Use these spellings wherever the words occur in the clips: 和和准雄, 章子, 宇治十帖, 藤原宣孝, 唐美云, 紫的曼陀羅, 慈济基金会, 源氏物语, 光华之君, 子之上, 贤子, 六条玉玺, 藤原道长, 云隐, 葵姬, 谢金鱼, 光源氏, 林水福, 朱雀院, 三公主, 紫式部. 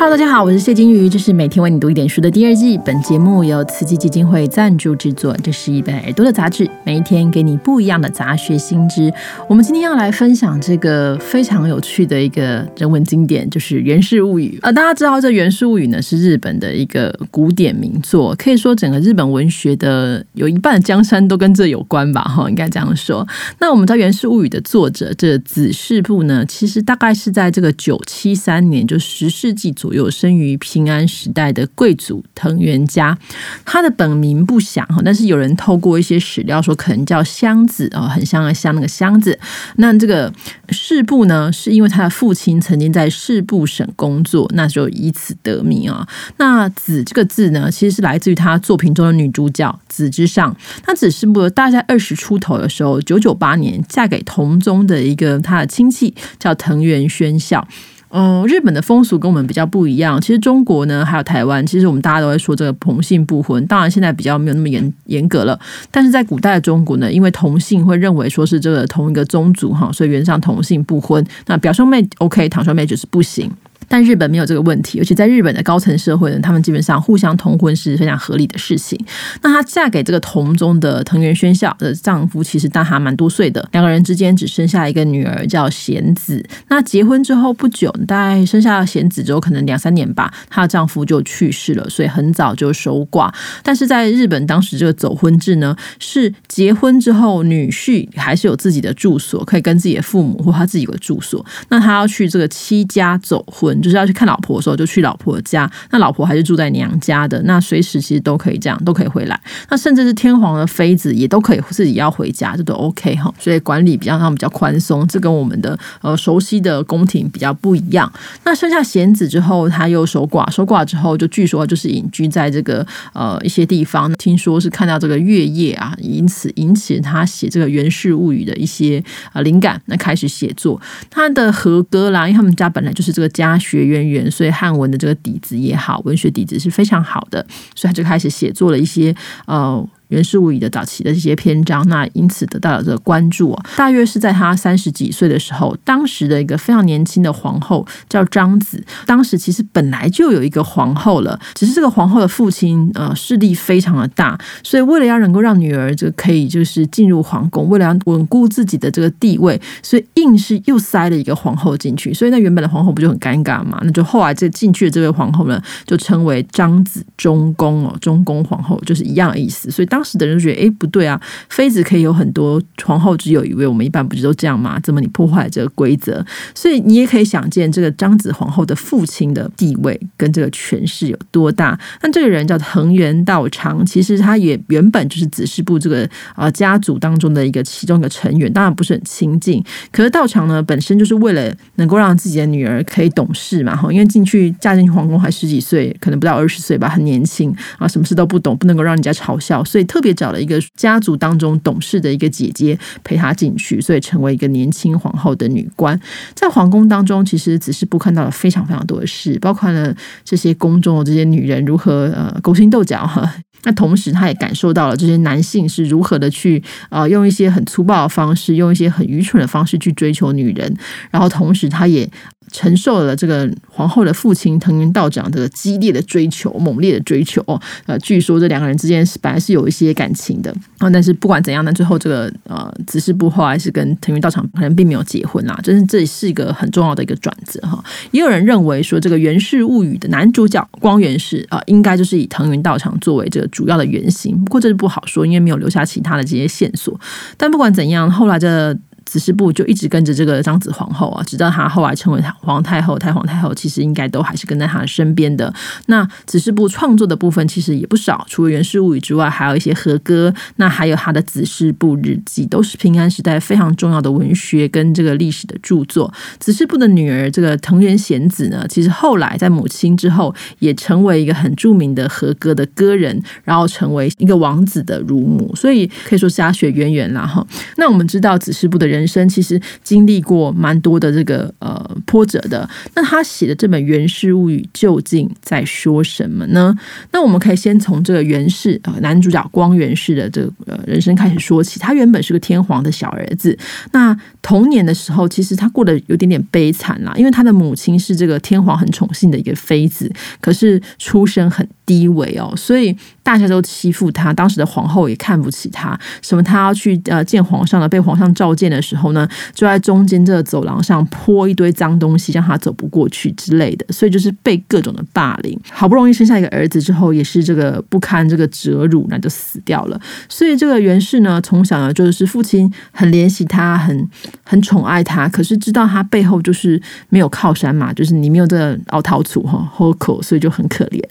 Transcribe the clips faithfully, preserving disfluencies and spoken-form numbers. Hello， 大家好，我是谢金鱼，这是每天为你读一点书的第二季。本节目由慈济基金会赞助制作，这是一本耳朵的杂志，每一天给你不一样的杂学新知。我们今天要来分享这个非常有趣的一个人文经典，就是《源氏物语》啊、呃。大家知道这《源氏物语》呢是日本的一个古典名作，可以说整个日本文学的有一半的江山都跟这有关吧，哈，应该这样说。那我们在《源氏物语》的作者这子氏部呢，其实大概是在这个九七三年，就十世纪左右。有生于平安时代的贵族藤原家，他的本名不详，但是有人透过一些史料说可能叫箱子，很像的箱那个箱子。那这个氏部呢，是因为他的父亲曾经在氏部省工作，那就以此得名啊。那子这个字呢，其实是来自于他作品中的女主角子之上。那子氏部大概二十出头的时候，九九八年嫁给同宗的一个他的亲戚叫藤原宣孝。嗯，日本的风俗跟我们比较不一样。其实中国呢，还有台湾，其实我们大家都会说这个同性不婚。当然现在比较没有那么严严格了，但是在古代的中国呢，因为同性会认为说是这个同一个宗族哈，所以原上同性不婚。那表兄妹 OK， 堂兄妹就是不行。但日本没有这个问题，而且在日本的高层社会呢，他们基本上互相同婚是非常合理的事情。那她嫁给这个同宗的藤原宣孝的丈夫，其实大她蛮多岁的，两个人之间只生下一个女儿叫贤子。那结婚之后不久，大概生下贤子之后可能两三年吧，她的丈夫就去世了，所以很早就守寡。但是在日本当时这个走婚制呢，是结婚之后女婿还是有自己的住所，可以跟自己的父母或他自己的住所。那他要去这个妻家走婚，就是要去看老婆的时候就去老婆家，那老婆还是住在娘家的，那随时其实都可以这样，都可以回来。那甚至是天皇的妃子也都可以自己要回家，这都 OK 哈。所以管理比较上比较宽松，这跟我们的呃熟悉的宫廷比较不一样。那生下贤子之后，他又守寡，守寡之后就据说就是隐居在这个呃一些地方，听说是看到这个月夜啊，因此引起他写这个《源氏物语》的一些呃灵感，那开始写作他的和歌啦，因为他们家本来就是这个家学。学渊源，所以汉文的这个底子也好，文学底子是非常好的，所以他就开始写作了一些呃源氏物语的早期的这些篇章，那因此得到了这个关注、哦、大约是在他三十几岁的时候，当时的一个非常年轻的皇后叫章子，当时其实本来就有一个皇后了，只是这个皇后的父亲呃势力非常的大，所以为了要能够让女儿就可以就是进入皇宫，为了要稳固自己的这个地位，所以硬是又塞了一个皇后进去，所以那原本的皇后不就很尴尬嘛？那就后来这进去的这位皇后呢，就称为章子中宫哦，中宫皇后就是一样的意思，所以当当时的人就觉得，哎，不对啊，妃子可以有很多，皇后只有一位，我们一般不是都这样吗？怎么你破坏这个规则？所以你也可以想见，这个章子皇后的父亲的地位跟这个权势有多大。那这个人叫藤原道长，其实他也原本就是子氏部这个呃家族当中的一个其中一个成员，当然不是很亲近。可是道长呢，本身就是为了能够让自己的女儿可以懂事嘛，因为进去嫁进皇宫还十几岁，可能不到二十岁吧，很年轻啊，什么事都不懂，不能够让人家嘲笑，所以特别找了一个家族当中懂事的一个姐姐陪她进去，所以成为一个年轻皇后的女官。在皇宫当中，其实子氏部看到了非常非常多的事，包括了这些宫中的这些女人如何呃勾心斗角哈。那同时，她也感受到了这些男性是如何的去呃用一些很粗暴的方式，用一些很愚蠢的方式去追求女人。然后同时，她也承受了这个皇后的父亲藤原道长的激烈的追求，猛烈的追求、哦、呃，据说这两个人之间本来是有一些感情的、哦、但是不管怎样呢，最后这个呃子氏部后来是跟藤原道长可能并没有结婚啦，真是这是一个很重要的一个转折哈、哦。也有人认为说，这个《源氏物语》的男主角光源氏啊、呃，应该就是以藤原道长作为这个主要的原型，不过这是不好说，因为没有留下其他的这些线索。但不管怎样，后来这子氏部就一直跟着这个章子皇后啊，直到她后来成为皇太后、太皇太后，其实应该都还是跟在她身边的。那子氏部创作的部分其实也不少，除了《源氏物语》之外，还有一些和歌，那还有她的《子氏部日记》，都是平安时代非常重要的文学跟这个历史的著作。子氏部的女儿这个藤原贤子呢，其实后来在母亲之后，也成为一个很著名的和歌的歌人，然后成为一个王子的乳母，所以可以说家学渊源啦哈。那我们知道子氏部的人。人生其实经历过蛮多的这个呃波折的，那他写的这本《源氏物语》究竟在说什么呢？那我们可以先从这个源氏、呃、男主角光源氏的这个、呃、人生开始说起。他原本是个天皇的小儿子，那童年的时候，其实他过得有点点悲惨啦，因为他的母亲是这个天皇很宠幸的一个妃子，可是出身很低微哦，所以大家都欺负他，当时的皇后也看不起他，什么他要去呃见皇上了，被皇上召见的时候呢，就在中间这个走廊上泼一堆脏东西，让他走不过去之类的，所以就是被各种的霸凌。好不容易生下一个儿子之后，也是这个不堪这个折辱，那就死掉了。所以这个源氏呢，从小呢就是父亲很怜惜他，很很宠爱他，可是知道他背后就是没有靠山嘛，就是你没有这个熬陶土哈，喝口，所以就很可怜。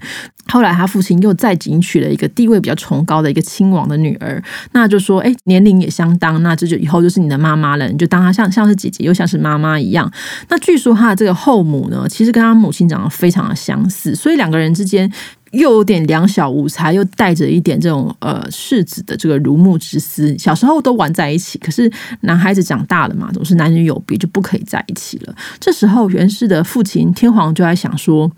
后来他父亲又再迎娶了一个地位比较崇高的一个亲王的女儿，那就说哎，年龄也相当，那这就以后就是你的妈妈了，你就当她像像是姐姐又像是妈妈一样。那据说她的这个后母呢，其实跟她母亲长得非常的相似，所以两个人之间又有点两小无猜，又带着一点这种呃世子的这个如沐之思。小时候都玩在一起，可是男孩子长大了嘛，总是男女有别，就不可以在一起了。这时候源氏的父亲天皇就在想说，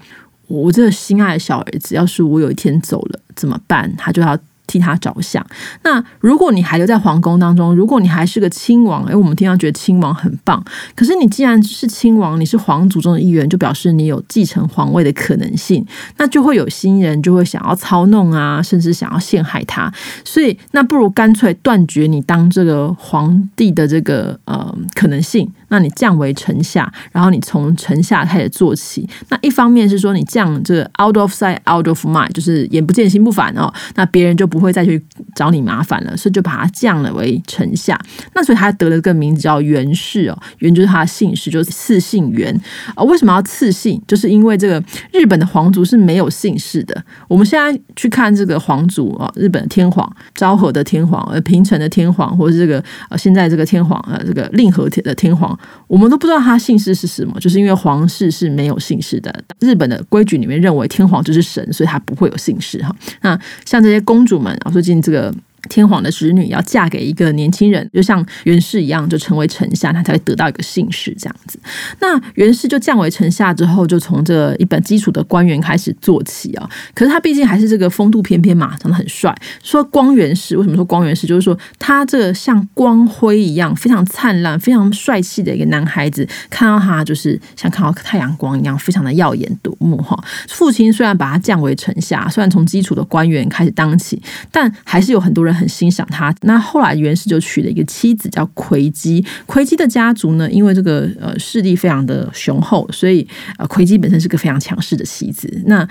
我这个心爱的小儿子，要是我有一天走了怎么办？他就要替他着想。那如果你还留在皇宫当中，如果你还是个亲王，哎，我们听到觉得亲王很棒，可是你既然是亲王，你是皇族中的一员，就表示你有继承皇位的可能性，那就会有新人就会想要操弄啊，甚至想要陷害他，所以那不如干脆断绝你当这个皇帝的这个呃可能性，那你降为臣下，然后你从臣下开始做起。那一方面是说你降这个 out of sight out of mind， 就是眼不见心不烦哦，那别人就不不会再去找你麻烦了，所以就把他降了为臣下。那所以他得了个名字叫源氏哦，源就是他的姓氏，就是次姓源啊、哦。为什么要次姓？就是因为这个日本的皇族是没有姓氏的。我们现在去看这个皇族啊、哦，日本的天皇、昭和的天皇、呃平成的天皇，或者是这个呃现在这个天皇呃这个令和的天皇，我们都不知道他姓氏是什么，就是因为皇室是没有姓氏的。日本的规矩里面认为天皇就是神，所以他不会有姓氏哈。那像这些公主们，最近这个天皇的侄女要嫁给一个年轻人，就像源氏一样，就成为臣下，他才会得到一个姓氏这样子。那源氏就降为臣下之后，就从这一本基础的官员开始做起啊、哦。可是他毕竟还是这个风度翩翩嘛，长得很帅。说光源氏，为什么说光源氏？就是说他这个像光辉一样非常灿烂、非常帅气的一个男孩子，看到他就是像看到太阳光一样，非常的耀眼夺目哈、哦。父亲虽然把他降为臣下，虽然从基础的官员开始当起，但还是有很多人很欣赏他。那后来源氏就娶了一个妻子叫葵姬，葵姬的家族呢，因为这个呃势力非常的雄厚，所以呃葵姬本身是个非常强势的妻子。那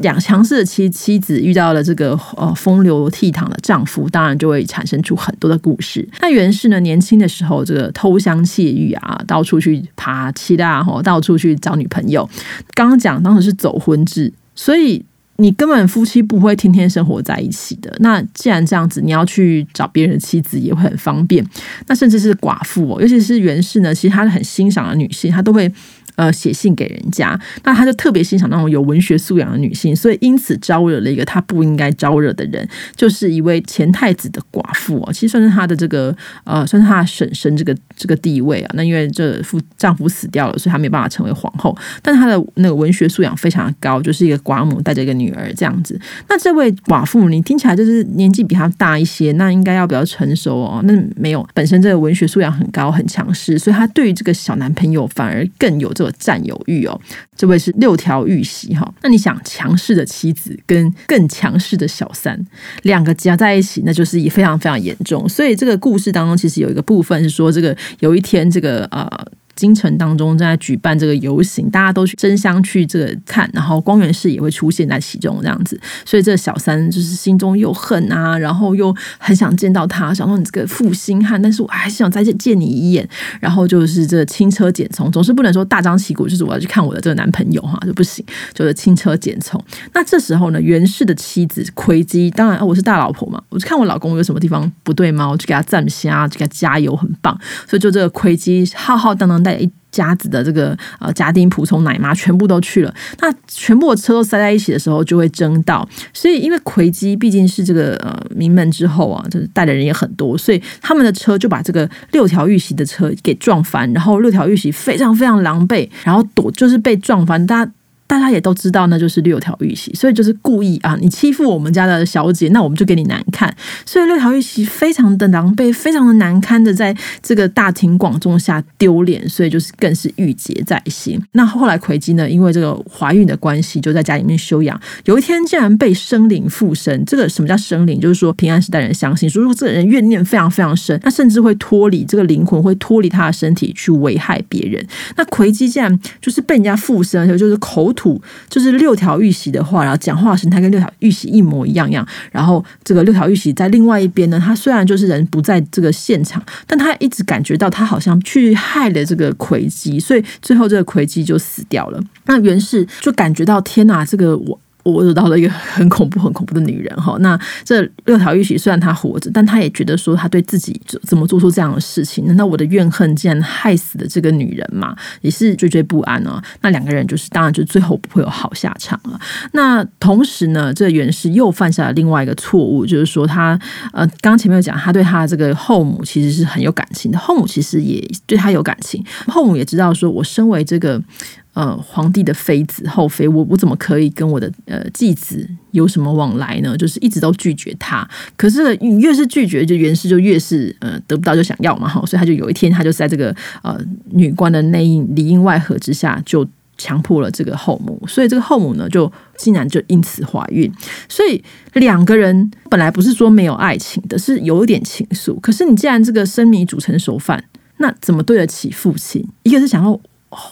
两强势的妻妻子遇到了这个呃风流倜傥的丈夫，当然就会产生出很多的故事。那源氏呢，年轻的时候这个偷香窃玉啊，到处去爬七大吼，到处去找女朋友。刚刚讲当时是走婚制，所以你根本夫妻不会天天生活在一起的。那既然这样子，你要去找别人的妻子也会很方便。那甚至是寡妇哦，尤其是源氏呢，其实她很欣赏的女性，她都会呃写信给人家。那她就特别欣赏那种有文学素养的女性，所以因此招惹了一个她不应该招惹的人，就是一位前太子的寡妇哦，其实算是她的这个呃，算是她的婶婶这个这个地位啊。那因为这夫丈夫死掉了，所以她没办法成为皇后，但她的那个文学素养非常的高，就是一个寡母带着一个女。女儿这样子。那这位寡妇你听起来就是年纪比她大一些，那应该要比较成熟哦，那没有，本身这个文学素养很高很强势，所以她对于这个小男朋友反而更有这个占有欲哦。这位是六条玉玺哈、哦，那你想强势的妻子跟更强势的小三两个夹在一起，那就是也非常非常严重。所以这个故事当中其实有一个部分是说，这个有一天这个呃京城当中正在举办这个游行，大家都去争相去这个看，然后光源氏也会出现在其中这样子。所以这小三就是心中又恨啊，然后又很想见到他，想说你这个负心汉，但是我还是想再见你一眼，然后就是这轻车简从，总是不能说大张旗鼓就是我要去看我的这个男朋友哈，就不行，就是轻车简从。那这时候呢，源氏的妻子葵姬，当然、哦、我是大老婆嘛，我就看我老公有什么地方不对吗，我就给他赞虾，就给他加油，很棒。所以就这个葵姬浩浩荡荡带一家子的这个呃家丁仆从奶妈全部都去了，那全部的车都塞在一起的时候就会争到。所以因为葵姬毕竟是这个呃名门之后啊，就是带的人也很多，所以他们的车就把这个六条玉玺的车给撞翻，然后六条玉玺非常非常狼狈，然后躲就是被撞翻，大家大家也都知道那就是六条玉玺，所以就是故意啊，你欺负我们家的小姐，那我们就给你难看。所以六条玉玺非常的狼狈，非常的难堪的在这个大庭广众下丢脸，所以就是更是郁结在心。那后来葵姬呢，因为这个怀孕的关系，就在家里面休养。有一天竟然被生灵附身。这个什么叫生灵，就是说平安时代人相信说这个人怨念非常非常深，他甚至会脱离这个灵魂，会脱离他的身体去危害别人。那葵姬竟然就是被人家附身，就是口吐就是六条玉玺的话，然后讲话神态跟六条玉玺一模一样样。然后这个六条玉玺在另外一边呢，他虽然就是人不在这个现场，但他一直感觉到他好像去害了这个葵姬，所以最后这个葵姬就死掉了。那源氏就感觉到天哪，这个我我惹到了一个很恐怖很恐怖的女人哈。那这六条玉玺虽然她活着，但她也觉得说她对自己怎么做出这样的事情，难道我的怨恨竟然害死了这个女人嘛，也是惴惴不安啊。那两个人就是当然就最后不会有好下场了。那同时呢，这源氏又犯下了另外一个错误，就是说她呃，刚刚前面有讲她对她的这个后母其实是很有感情的，后母其实也对她有感情，后母也知道说我身为这个呃，皇帝的妃子后妃，我我怎么可以跟我的呃继子有什么往来呢？就是一直都拒绝他。可是你越是拒绝，就源氏就越是呃得不到就想要嘛，所以他就有一天，他就在这个呃女官的内应里应外合之下，就强迫了这个后母，所以这个后母呢，就竟然就因此怀孕。所以两个人本来不是说没有爱情的，是有一点情愫。可是你既然这个生米煮成熟饭，那怎么对得起父亲？一个是想要，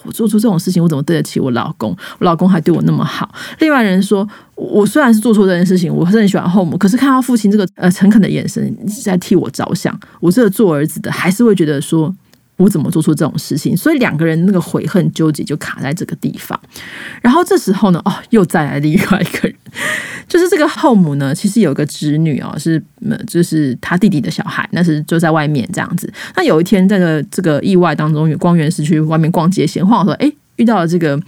我做出这种事情我怎么对得起我老公，我老公还对我那么好。另外人说我虽然是做错这件事情，我是很喜欢后母，可是看到父亲这个呃诚恳的眼神在替我着想，我这个做儿子的还是会觉得说我怎么做出这种事情。所以两个人那个悔恨纠结就卡在这个地方。然后这时候呢，哦，又再来另外一个人，就是这个后母呢，其实有个侄女哦，是就是他弟弟的小孩，那是就在外面这样子。那有一天在这个意外当中，光源氏去外面逛街闲晃的时候，哎，遇到了这个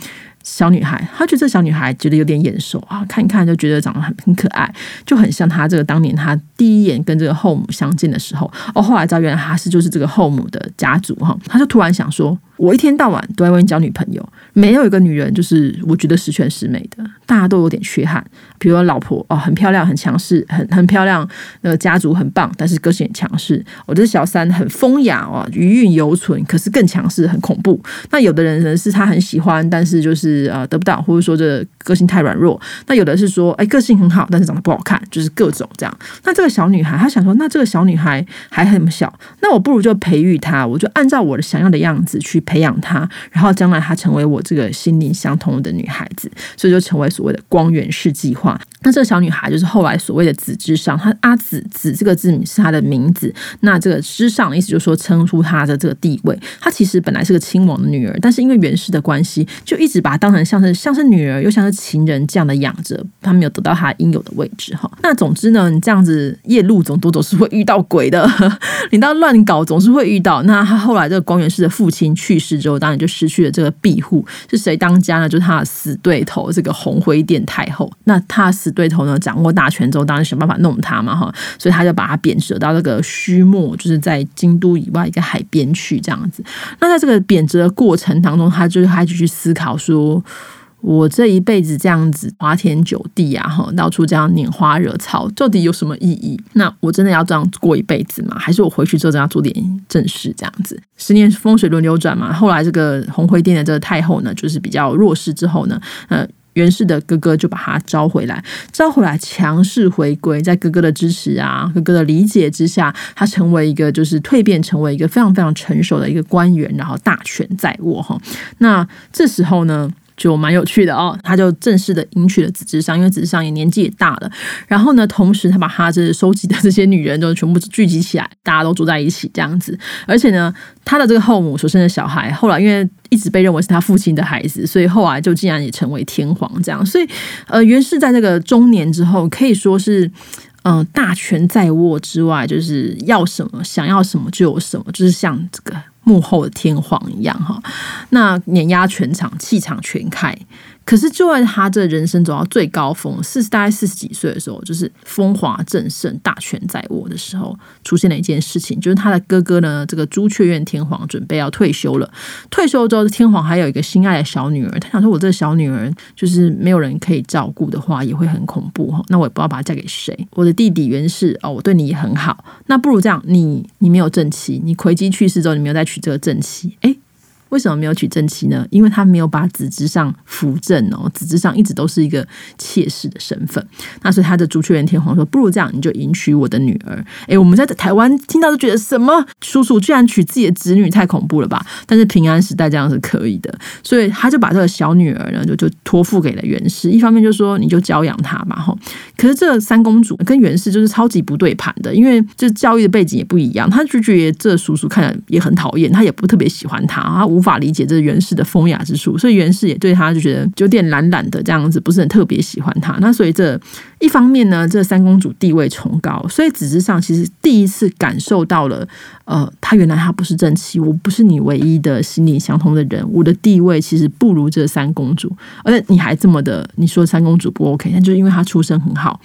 小女孩，她觉得这小女孩觉得有点眼熟啊，看一看就觉得长得很很可爱，就很像她这个当年她第一眼跟这个后母相见的时候。哦，后来知道原来她是就是这个后母的家族哈，她就突然想说，我一天到晚都在外面交女朋友，没有一个女人就是我觉得十全十美的，大家都有点缺憾。比如说老婆哦，很漂亮很强势，很很漂亮，那个家族很棒，但是个性很强势。我、哦、这小三很风雅哦，余韵犹存，可是更强势，很恐怖。那有的人是他很喜欢，但是就是得不到，或者说这个性太软弱。那有的是说，哎，个性很好，但是长得不好看，就是各种这样。那这个小女孩，她想说，那这个小女孩还很小，那我不如就培育她，我就按照我的想要的样子去培养她，然后将来她成为我这个心灵相通的女孩子，所以就成为所谓的光源氏计划。那这个小女孩就是后来所谓的子之上，她阿子子这个字是她的名字，那这个之上的意思就是说称呼她的这个地位。她其实本来是个亲王的女儿，但是因为源氏的关系，就一直把她当成像是像是女儿又像是情人这样的养着，她没有得到她应有的位置哈。那总之呢，你这样子夜路总多总是会遇到鬼的，你到乱搞总是会遇到。那她后来这个光源氏的父亲去世之后，当然就失去了这个庇护，是谁当家呢？就是她的死对头，这个红灰殿太后。那她死对头呢，掌握大权之后，当然想办法弄他嘛，所以他就把他贬谪到那个须末，就是在京都以外一个海边去这样子。那在这个贬谪的过程当中，他就开始去思考说，我这一辈子这样子花天酒地啊，到处这样拈花惹草，到底有什么意义？那我真的要这样过一辈子吗？还是我回去之后真的要做点正事这样子？十年风水轮流转嘛，后来这个红灰殿的这个太后呢，就是比较弱势之后呢，呃源氏的哥哥就把他招回来，招回来强势回归，在哥哥的支持啊，哥哥的理解之下，他成为一个就是蜕变成为一个非常非常成熟的一个官员，然后大权在握。那这时候呢就蛮有趣的哦，他就正式的迎娶了子之上，因为子之上也年纪也大了。然后呢，同时他把他这收集的这些女人都全部聚集起来，大家都住在一起这样子。而且呢，他的这个后母所生的小孩，后来因为一直被认为是他父亲的孩子，所以后来就竟然也成为天皇这样。所以，呃，源氏在这个中年之后，可以说是。嗯，大权在握之外，就是要什么想要什么就有什么，就是像这个幕后的天皇一样哈，那碾压全场，气场全开。可是就在他这人生走到最高峰，四十大概四十几岁的时候，就是风华正盛、大权在握的时候，出现了一件事情，就是他的哥哥呢，这个朱雀院天皇准备要退休了。退休之后，天皇还有一个心爱的小女儿，他想说，我这个小女儿就是没有人可以照顾的话，也会很恐怖哈。那我也不知道把她嫁给谁。我的弟弟源氏哦，我对你也很好，那不如这样，你你没有正妻，你馗姬去世之后，你没有再娶这个正妻，哎。为什么没有娶正妻呢？因为他没有把子之上扶正哦，子之上一直都是一个妾室的身份。那所以他的朱雀园天皇说：“不如这样，你就迎娶我的女儿。”哎，我们在台湾听到就觉得什么叔叔居然娶自己的子女，太恐怖了吧？但是平安时代这样是可以的，所以他就把这个小女儿呢，就就托付给了源氏。一方面就说你就教养她嘛，吼。可是这三公主跟源氏就是超级不对盘的，因为就教育的背景也不一样。他就觉得这叔叔看着也很讨厌，他也不特别喜欢他，他无。无法理解这源氏的风雅之处，所以源氏也对他就觉得有点懒懒的这样子，不是很特别喜欢他。那所以这一方面呢，这三公主地位崇高，所以子之上其实第一次感受到了，呃，他原来他不是正妻，我不是你唯一的心理相通的人，我的地位其实不如这三公主，而且你还这么的，你说三公主不 OK， 但就是因为她出身很好。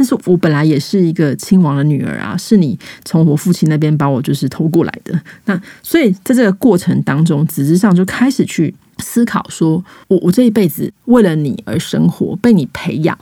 但是我本来也是一个亲王的女儿啊，是你从我父亲那边把我就是偷过来的。那所以在这个过程当中，子之上就开始去思考说，我我这一辈子为了你而生活，被你培养，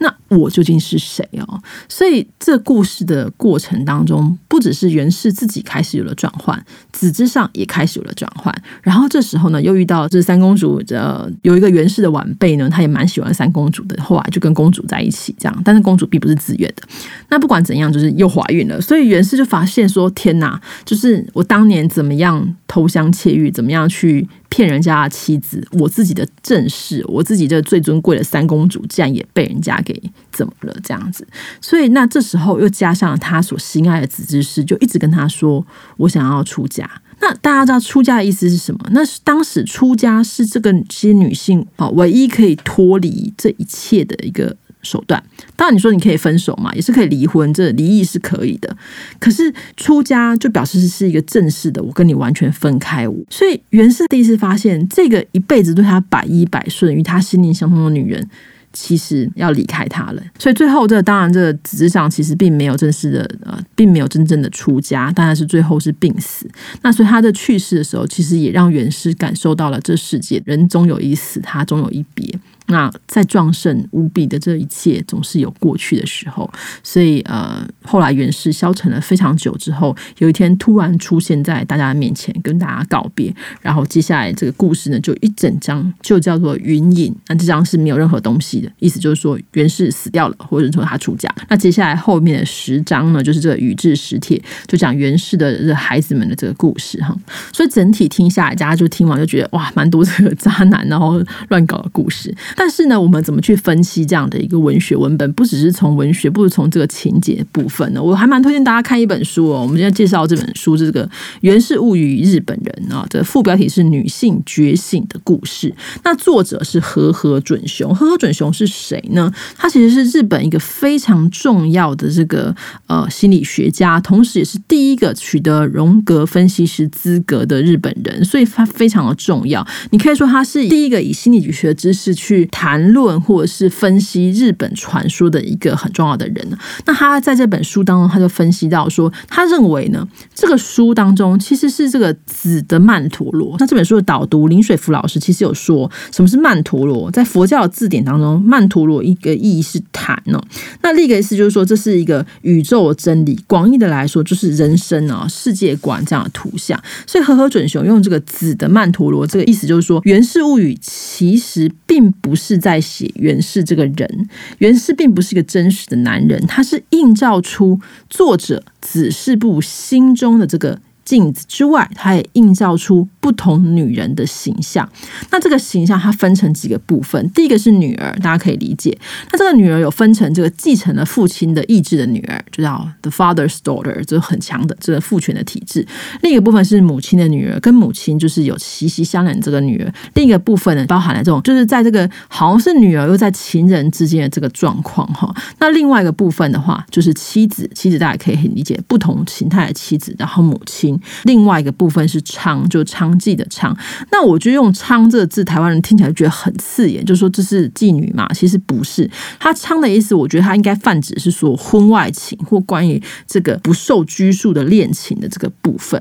那我究竟是谁哦？所以这故事的过程当中，不只是源氏自己开始有了转换，子之上也开始有了转换。然后这时候呢，又遇到这三公主的有一个源氏的晚辈呢，她也蛮喜欢三公主的，后来就跟公主在一起这样。但是公主并不是自愿的。那不管怎样，就是又怀孕了。所以源氏就发现说：“天哪，就是我当年怎么样偷香窃玉，怎么样去。”骗人家的妻子，我自己的正室，我自己这最尊贵的三公主，竟然也被人家给怎么了这样子。所以那这时候又加上他所心爱的子之室，就一直跟他说我想要出家。那大家知道出家的意思是什么？那当时出家是这个些女性唯一可以脱离这一切的一个手段。当然你说你可以分手嘛，也是可以离婚，这离异是可以的，可是出家就表示是一个正式的，我跟你完全分开我。所以源氏第一次发现，这个一辈子对他百依百顺与他心灵相通的女人其实要离开他了。所以最后这当然这子之上其实并没有正式的、呃、并没有真正的出家，当然是最后是病死。那所以他的去世的时候，其实也让源氏感受到了这世界人终有一死，他终有一别。那在壮盛无比的这一切总是有过去的时候，所以呃，后来源氏消沉了非常久之后，有一天突然出现在大家面前跟大家告别。然后接下来这个故事呢，就一整章就叫做云隐。那这章是没有任何东西的，意思就是说源氏死掉了，或者说他出家。那接下来后面的十章呢，就是这个宇治十帖，就讲源氏的这孩子们的这个故事哈。所以整体听下来，大家就听完就觉得哇，蛮多这个渣男然后乱搞的故事。但是呢，我们怎么去分析这样的一个文学文本？不只是从文学，不是从这个情节部分呢。我还蛮推荐大家看一本书哦。我们今天介绍这本书，这个《源氏物语》日本人啊，这副标题是《女性觉醒的故事》。那作者是和和准雄。和和准雄是谁呢？他其实是日本一个非常重要的这个呃心理学家，同时也是第一个取得荣格分析师资格的日本人，所以他非常的重要。你可以说他是第一个以心理学知识去谈论或者是分析日本传说的一个很重要的人。那他在这本书当中，他就分析到说，他认为呢，这个书当中其实是这个紫的曼陀罗。那这本书的导读林水福老师其实有说，什么是曼陀罗？在佛教的字典当中，曼陀罗一个意义是坛哦，那另一个意思就是说，这是一个宇宙的真理。广义的来说，就是人生啊、世界观这样的图像。所以和和准雄用这个紫的曼陀罗，这个意思就是说，《源氏物语》其实并不是。是在写源氏这个人，源氏并不是一个真实的男人，他是映照出作者子氏部心中的这个镜子之外，他也映照出不同女人的形象。那这个形象它分成几个部分，第一个是女儿，大家可以理解。那这个女儿有分成这个继承了父亲的意志的女儿，就叫 the father's daughter， 这很强的这个父权的体制。另一个部分是母亲的女儿，跟母亲就是有息息相连这个女儿。另一个部分呢，包含了这种就是在这个好像是女儿又在情人之间的这个状况哈。那另外一个部分的话，就是妻子，妻子大家可以很理解，不同形态的妻子，然后母亲。另外一个部分是娼，就娼妓的娼。那我就用娼这个字，台湾人听起来觉得很刺眼，就说这是妓女嘛，其实不是。他娼的意思，我觉得他应该泛指是说婚外情或关于这个不受拘束的恋情的这个部分。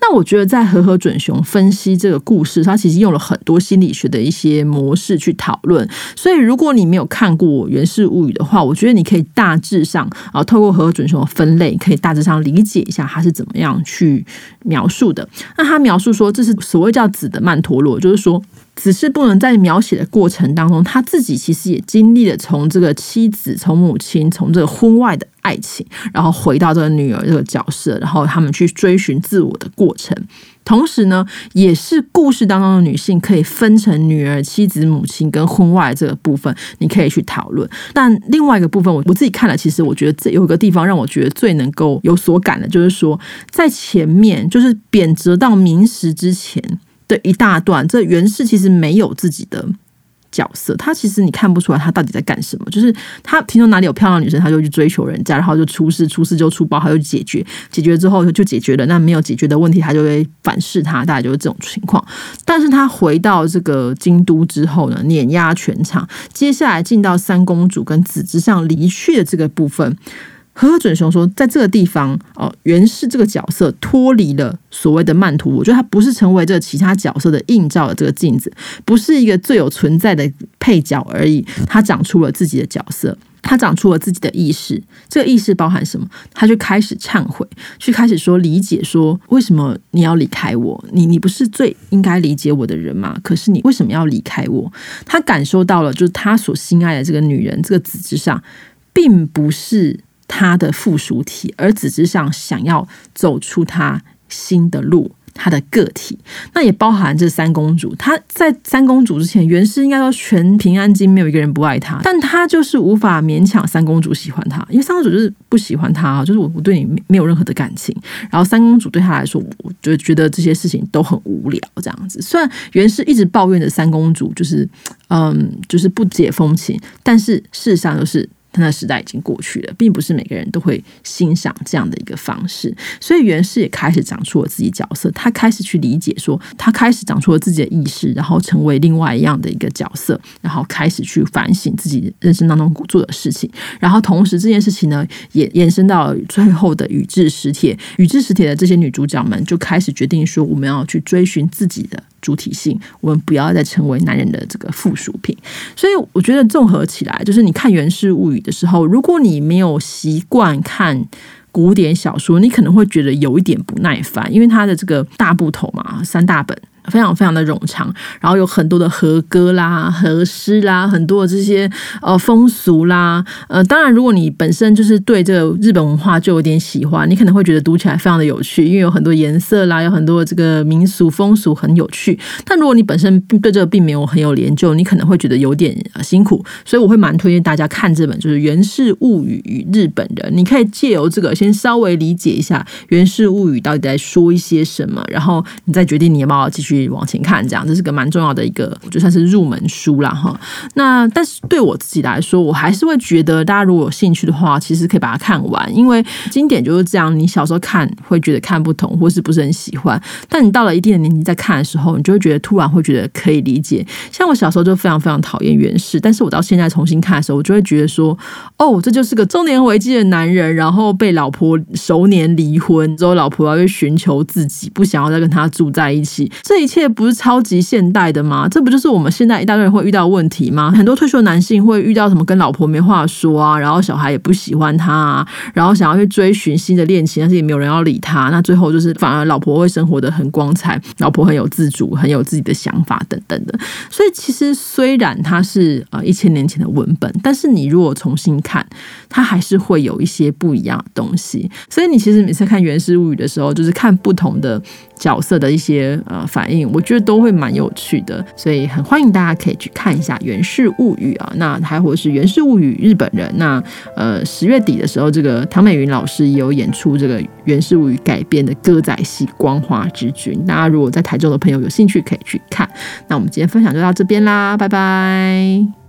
那我觉得在和和准雄分析这个故事，他其实用了很多心理学的一些模式去讨论，所以如果你没有看过《源氏物语》的话，我觉得你可以大致上啊，透过和和准雄的分类，可以大致上理解一下他是怎么样去描述的。那他描述说，这是所谓叫子的曼陀罗，就是说子是不能在描写的过程当中，他自己其实也经历了从这个妻子、从母亲、从这个婚外的爱情，然后回到这个女儿这个角色，然后他们去追寻自我的过程。同时呢，也是故事当中的女性可以分成女儿、妻子、母亲跟婚外这个部分，你可以去讨论。但另外一个部分，我自己看了，其实我觉得这有一个地方让我觉得最能够有所感的，就是说在前面，就是贬谪到明时之前的一大段，这源氏其实没有自己的角色，他其实你看不出来他到底在干什么，就是他听说哪里有漂亮女生他就去追求人家，然后就出事，出事就出包，他就解决解决之后就解决了，那没有解决的问题他就会反噬他，大概就是这种情况。但是他回到这个京都之后呢，碾压全场，接下来进到三公主跟子之上离去的这个部分，和和准雄说在这个地方哦，源氏这个角色脱离了所谓的曼陀罗，我觉得他不是成为这其他角色的映照的这个镜子，不是一个最有存在的配角而已，他长出了自己的角色，他长出了自己的意识。这个意识包含什么？他就开始忏悔，去开始说理解，说为什么你要离开我，你你不是最应该理解我的人吗？可是你为什么要离开我？他感受到了，就是他所心爱的这个女人，这个子之上并不是他的附属体，而子之上想要走出他新的路，他的个体。那也包含这三公主，他在三公主之前，源氏应该说全平安京没有一个人不爱他，但他就是无法勉强三公主喜欢他，因为三公主就是不喜欢他，就是我对你没有任何的感情，然后三公主对他来说，我就觉得这些事情都很无聊这样子。虽然源氏一直抱怨着三公主就是嗯，就是不解风情，但是事实上就是他的时代已经过去了，并不是每个人都会欣赏这样的一个方式。所以源氏也开始长出了自己角色，他开始去理解说，他开始长出了自己的意识，然后成为另外一样的一个角色，然后开始去反省自己人生当中做的事情。然后同时这件事情呢，也延伸到了最后的宇治十铁，宇治十铁的这些女主角们就开始决定说，我们要去追寻自己的主体性，我们不要再成为男人的这个附属品。所以我觉得综合起来，就是你看《源氏物语》的时候，如果你没有习惯看古典小说，你可能会觉得有一点不耐烦，因为它的这个大部头嘛，三大本非常非常的冗长，然后有很多的和歌啦、和诗啦，很多的这些呃风俗啦，呃，当然如果你本身就是对这个日本文化就有点喜欢，你可能会觉得读起来非常的有趣，因为有很多颜色啦，有很多这个民俗风俗很有趣。但如果你本身对这个并没有很有研究，你可能会觉得有点辛苦，所以我会蛮推荐大家看这本就是《源氏物语与日本人》，你可以借由这个先稍微理解一下《源氏物语》到底在说一些什么，然后你再决定你要不要继续去往前看，这样这是个蛮重要的一个，我觉得算是入门书啦哈。那但是对我自己来说，我还是会觉得大家如果有兴趣的话，其实可以把它看完，因为经典就是这样，你小时候看会觉得看不懂或是不是很喜欢，但你到了一定的年纪在看的时候，你就会觉得突然会觉得可以理解。像我小时候就非常非常讨厌源氏，但是我到现在重新看的时候，我就会觉得说，哦，这就是个中年危机的男人，然后被老婆熟年离婚之后，老婆要去寻求自己，不想要再跟他住在一起，这一切不是超级现代的吗？这不就是我们现在一大堆人会遇到的问题吗？很多退休男性会遇到什么跟老婆没话说啊，然后小孩也不喜欢他啊，然后想要去追寻新的恋情，但是也没有人要理他，那最后就是反而老婆会生活得很光彩，老婆很有自主，很有自己的想法等等的。所以其实虽然它是呃一千年前的文本，但是你如果重新看，它还是会有一些不一样的东西。所以你其实每次看《源氏物语》的时候，就是看不同的角色的一些呃反应，我觉得都会蛮有趣的，所以很欢迎大家可以去看一下《源氏物语》啊，那还或是《源氏物语》日本人。那呃十月底的时候，这个唐美云老师也有演出这个《源氏物语》改编的歌仔戏《光华之君》，大家如果在台中的朋友有兴趣可以去看。那我们今天分享就到这边啦，拜拜。